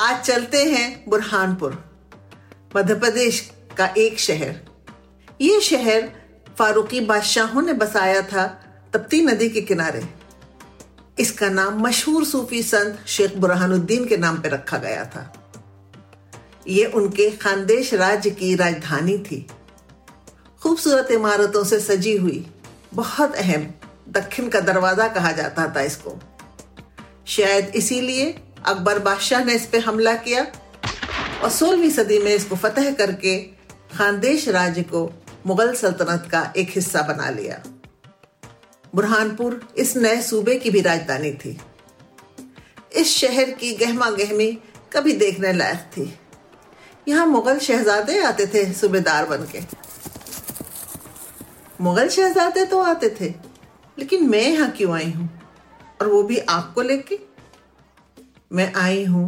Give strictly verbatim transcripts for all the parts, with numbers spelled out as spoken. आज चलते हैं बुरहानपुर, मध्य प्रदेश का एक शहर। ये शहर फारूकी बादशाहों ने बसाया था तप्ती नदी के किनारे। इसका नाम मशहूर सूफी संत शेख बुरहानुद्दीन के नाम पर रखा गया था। ये उनके खानदेश राज्य की राजधानी थी। खूबसूरत इमारतों से सजी हुई, बहुत अहम, दक्षिण का दरवाजा कहा जाता था इसको। शायद इसीलिए अकबर बादशाह ने इस पर हमला किया और सोलहवीं सदी में इसको फतेह करके खानदेश राज्य को मुगल सल्तनत का एक हिस्सा बना लिया। बुरहानपुर इस नए सूबे की भी राजधानी थी। इस शहर की गहमा गहमी कभी देखने लायक थी। यहाँ मुगल शहजादे आते थे सूबेदार बनके। मुगल शहजादे तो आते थे, लेकिन मैं यहाँ क्यों आई हूँ, और वो भी आपको लेके? मैं आई हूँ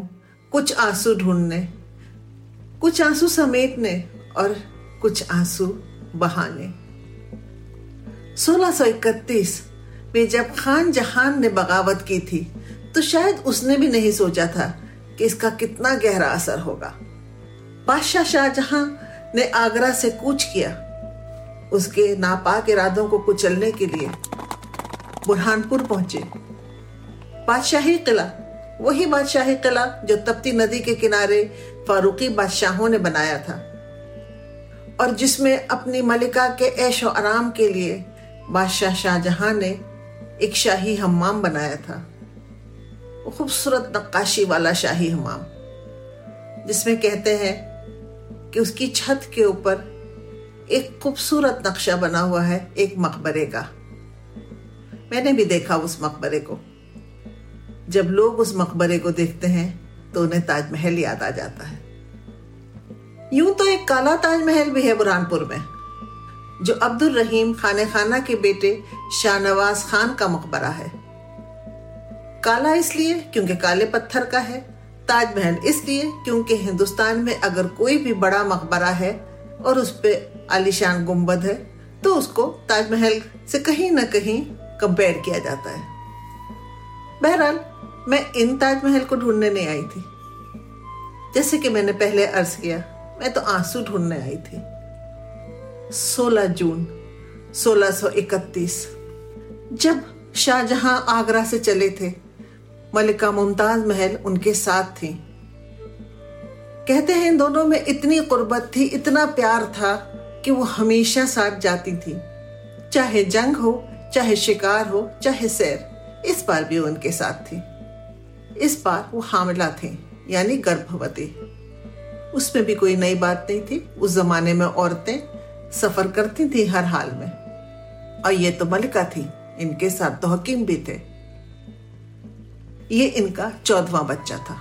कुछ आंसू ढूंढने, कुछ आंसू समेटने और कुछ आंसू बहाने। सोलह सौ इकतीस में जब खान जहान ने बगावत की थी, तो शायद उसने भी नहीं सोचा था कि इसका कितना गहरा असर होगा। बादशाह शाहजहां ने आगरा से कूच किया। उसके नापाक इरादों को कुचलने के लिए बुरहानपुर पहुंचे। बादशाही किला, वही बादशाही किला जो तप्ती नदी के किनारे फारूकी बादशाहों ने बनाया था और जिसमें अपनी मलिका के ऐशो आराम के लिए बादशाह शाहजहां ने एक शाही हम्माम बनाया था। वो खूबसूरत नक्काशी वाला शाही हम्माम, जिसमें कहते हैं कि उसकी छत के ऊपर एक खूबसूरत नक्शा बना हुआ है एक मकबरे का। मैंने भी देखा उस मकबरे को। जब लोग उस मकबरे को देखते हैं तो उन्हें ताजमहल याद आ जाता है। यूं तो एक काला ताजमहल भी है बुरहानपुर में, जो अब्दुल रहीम खान-ए-खाना के बेटे शाहनवाज खान का मकबरा है। काला इसलिए क्योंकि काले पत्थर का है, ताजमहल इसलिए क्योंकि हिंदुस्तान में अगर कोई भी बड़ा मकबरा है और उस पर आलीशान गुंबद है तो उसको ताजमहल से कहीं ना कहीं कंपेयर किया जाता है। बहरहाल, मैं इन ताजमहल को ढूंढने नहीं आई थी। जैसे कि मैंने पहले अर्ज किया, मैं तो आंसू ढूंढने आई थी। सोलह जून सोलह सौ इकतीस, जब शाहजहां आगरा से चले थे, मलिका मुमताज महल उनके साथ थी। कहते हैं दोनों में इतनी कुर्बत थी, इतना प्यार था कि वो हमेशा साथ जाती थी, चाहे जंग हो, चाहे शिकार हो, चाहे सैर। इस बार भी उनके साथ थी। इस बार वो हामिला थी, यानी गर्भवती। उसमें भी कोई नई बात नहीं थी। उस जमाने में औरतें सफर करती थी हर हाल में, और ये तो मलिका थी, इनके साथ तो हकीम भी थे। ये इनका चौदवां बच्चा था।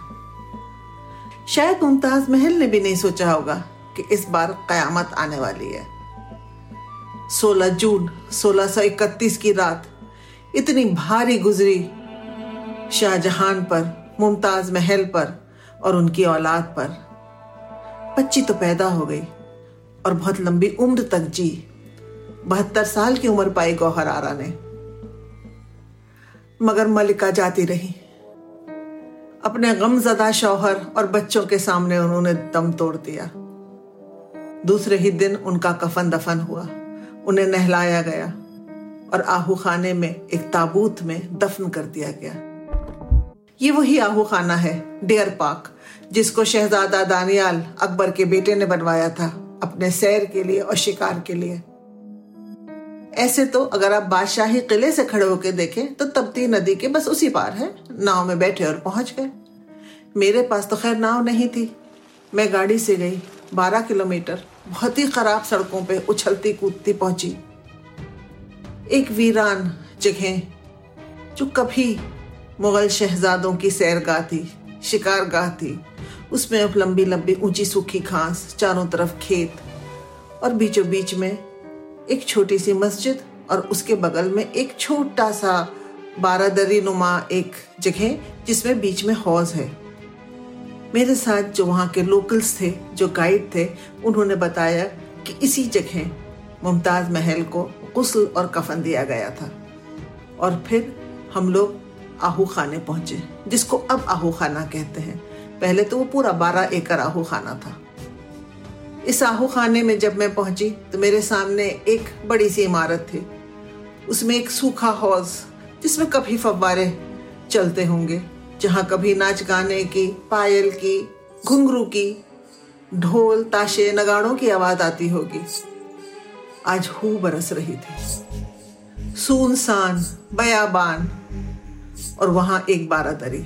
शायद मुमताज महल ने भी नहीं सोचा होगा कि इस बार कयामत आने वाली है। सोलह जून सोलह सौ इकतीस की रात इतनी भारी गुजरी शाहजहां पर, मुमताज महल पर और उनकी औलाद पर। बच्ची तो पैदा हो गई और बहुत लंबी उम्र तक जी। बहत्तर साल की उम्र पाई गौहर आरा ने। मगर मलिका जाती रही। अपने गमजदा शौहर और बच्चों के सामने उन्होंने दम तोड़ दिया। दूसरे ही दिन उनका कफन दफन हुआ उन्हें नहलाया गया और आहू खाने में एक ताबूत में दफन कर दिया गया। ये वही आहू खाना है डियर पार्क, जिसको शहजादा दानियाल अकबर के बेटे ने बनवाया था अपने सैर के लिए और शिकार के लिए। ऐसे तो अगर आप बादशाही किले से खड़े होकर देखें तो तप्ती नदी के बस उसी पार है। नाव में बैठे और पहुंच गए। मेरे पास तो खैर नाव नहीं थी, मैं गाड़ी से गई। बारह किलोमीटर बहुत ही खराब सड़कों पे उछलती कूदती पहुंची एक वीरान जगह जो कभी मुगल शहजादों की सैरगाह थी, शिकारगाह थी। उसमें अब लंबी लंबी ऊंची सूखी घास, चारों तरफ खेत और बीचों बीच में एक छोटी सी मस्जिद और उसके बगल में एक छोटा सा बारादरी नुमा एक जगह जिसमें बीच में हौज है। मेरे साथ जो वहाँ के लोकल्स थे, जो गाइड थे, उन्होंने बताया कि इसी जगह मुमताज़ महल को गुस्ल और कफन दिया गया था। और फिर हम लोग आहू खाने पहुँचे, जिसको अब आहू खाना कहते हैं। पहले तो वो पूरा बारह एकड़ आहू खाना था। इस आहू खाने में जब मैं पहुंची तो मेरे सामने एक बड़ी सी इमारत थी। उसमें एक सूखा हौज जिसमें कभी फव्वारे चलते होंगे, जहां कभी नाच गाने की, पायल की, घुंघरू की, ढोल ताशे नगाड़ों की आवाज आती होगी। आज हू बरस रही थी, सुनसान बयाबान, और वहां एक बारादरी।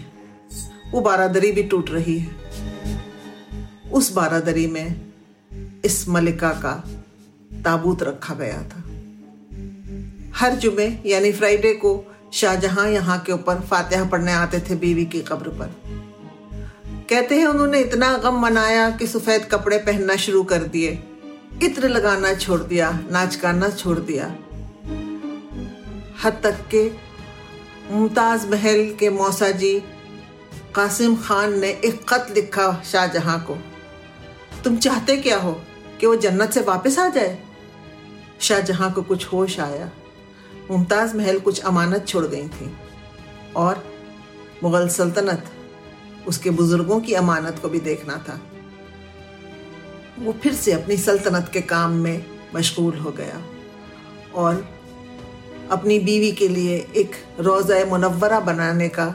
वो बारादरी भी टूट रही है। उस बारादरी में इस मलिका का ताबूत रखा गया था। हर जुमे यानी फ्राइडे को शाहजहां यहाँ के ऊपर फातिहा पढ़ने आते थे बीवी की कब्र पर। कहते हैं उन्होंने इतना गम मनाया कि सफेद कपड़े पहनना शुरू कर दिए, इत्र लगाना छोड़ दिया, नाच गाना छोड़ दिया। हद तक के मुमताज महल के मौसा जी कासिम खान ने एक खत लिखा शाहजहां को, तुम चाहते क्या हो कि वो जन्नत से वापस आ जाए? शाहजहां को कुछ होश आया। मुमताज महल कुछ अमानत छोड़ गई थी और मुगल सल्तनत उसके बुजुर्गों की अमानत को भी देखना था। वो फिर से अपनी सल्तनत के काम में मशगूल हो गया और अपनी बीवी के लिए एक रोज़ा-ए-मुनव्वरा बनाने का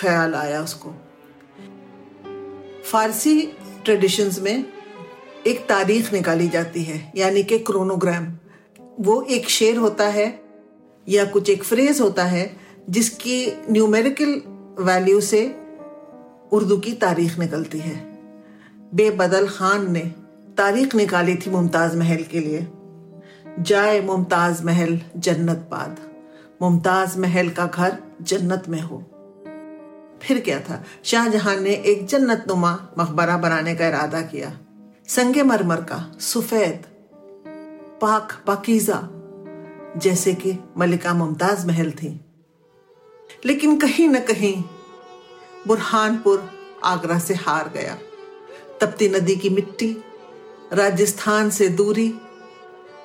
ख्याल आया उसको। फारसी ट्रेडिशंस में एक तारीख निकाली जाती है, यानी कि क्रोनोग्राम। वो एक शेर होता है या कुछ एक फ्रेज होता है जिसकी न्यूमेरिकल वैल्यू से उर्दू की तारीख निकलती है। बेबदल खान ने तारीख निकाली थी मुमताज़ महल के लिए, जाए मुमताज़ महल जन्नत बाद, मुमताज़ महल का घर जन्नत में हो। फिर क्या था, शाहजहां ने एक जन्नत नुमा मकबरा बनाने का इरादा किया, संगे मरमर का, सफेद, पाक पाकीज़ा, जैसे कि मलिका मुमताज महल थी। लेकिन कहीं न कहीं बुरहानपुर आगरा से हार गया। तप्ती नदी की मिट्टी, राजस्थान से दूरी,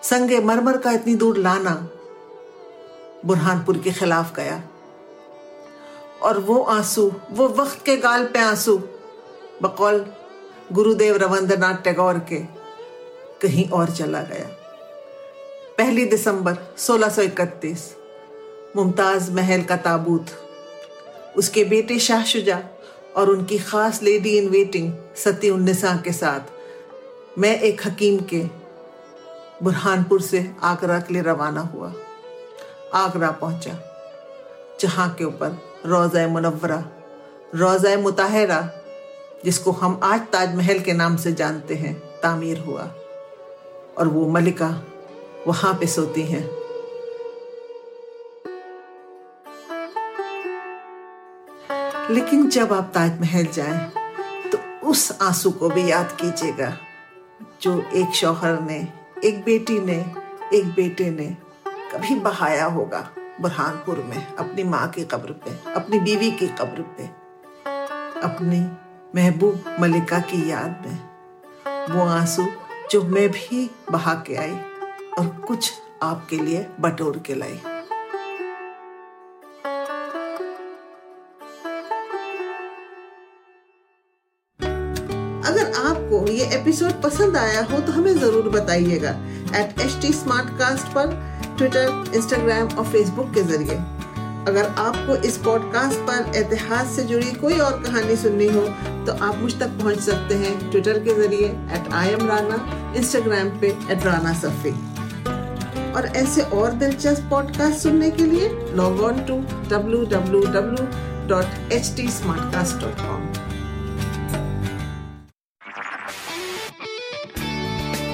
संगे मरमर का इतनी दूर लाना बुरहानपुर के खिलाफ गया। और वो आंसू, वो वक्त के गाल पे आंसू, बकौल गुरुदेव रविंद्रनाथ टैगोर के, कहीं और चला गया। पहली दिसंबर सोलह सौ इकतीस, मुमताज महल का ताबूत उसके बेटे शाह शुजा और उनकी खास लेडी इन वेटिंग सती उन्निसा के साथ मैं एक हकीम के बुरहानपुर से आगरा के लिए रवाना हुआ। आगरा पहुंचा, जहां के ऊपर रोज़ाए मुनव्वरा, रोज़ाए मुताहिरा, जिसको हम आज ताजमहल के नाम से जानते हैं, तामीर हुआ और वो मलिका वहां पे सोती हैं। लेकिन जब आप ताजमहल जाएं तो उस आंसू को भी याद कीजिएगा जो एक शौहर ने, एक बेटी ने, एक बेटे ने कभी बहाया होगा बुरहानपुर में, अपनी माँ की कब्र पे, अपनी बीवी की कब्र पे, अपनी महबूब मलिका की याद में। वो आंसू जो मैं भी बहा के आई और कुछ आपके लिए बटोर के लाई। अगर आपको ये एपिसोड पसंद आया हो तो हमें जरूर बताइएगा at H T smart cast पर ट्विटर, इंस्टाग्राम और फेसबुक के जरिए। अगर आपको इस पॉडकास्ट पर इतिहास से जुड़ी कोई और कहानी सुननी हो तो आप मुझ तक पहुंच सकते हैं ट्विटर के जरिए at I M Rana, Instagram पे एट राना सफी। और ऐसे और दिलचस्प पॉडकास्ट सुनने के लिए log on to W W W dot H T smart cast dot com.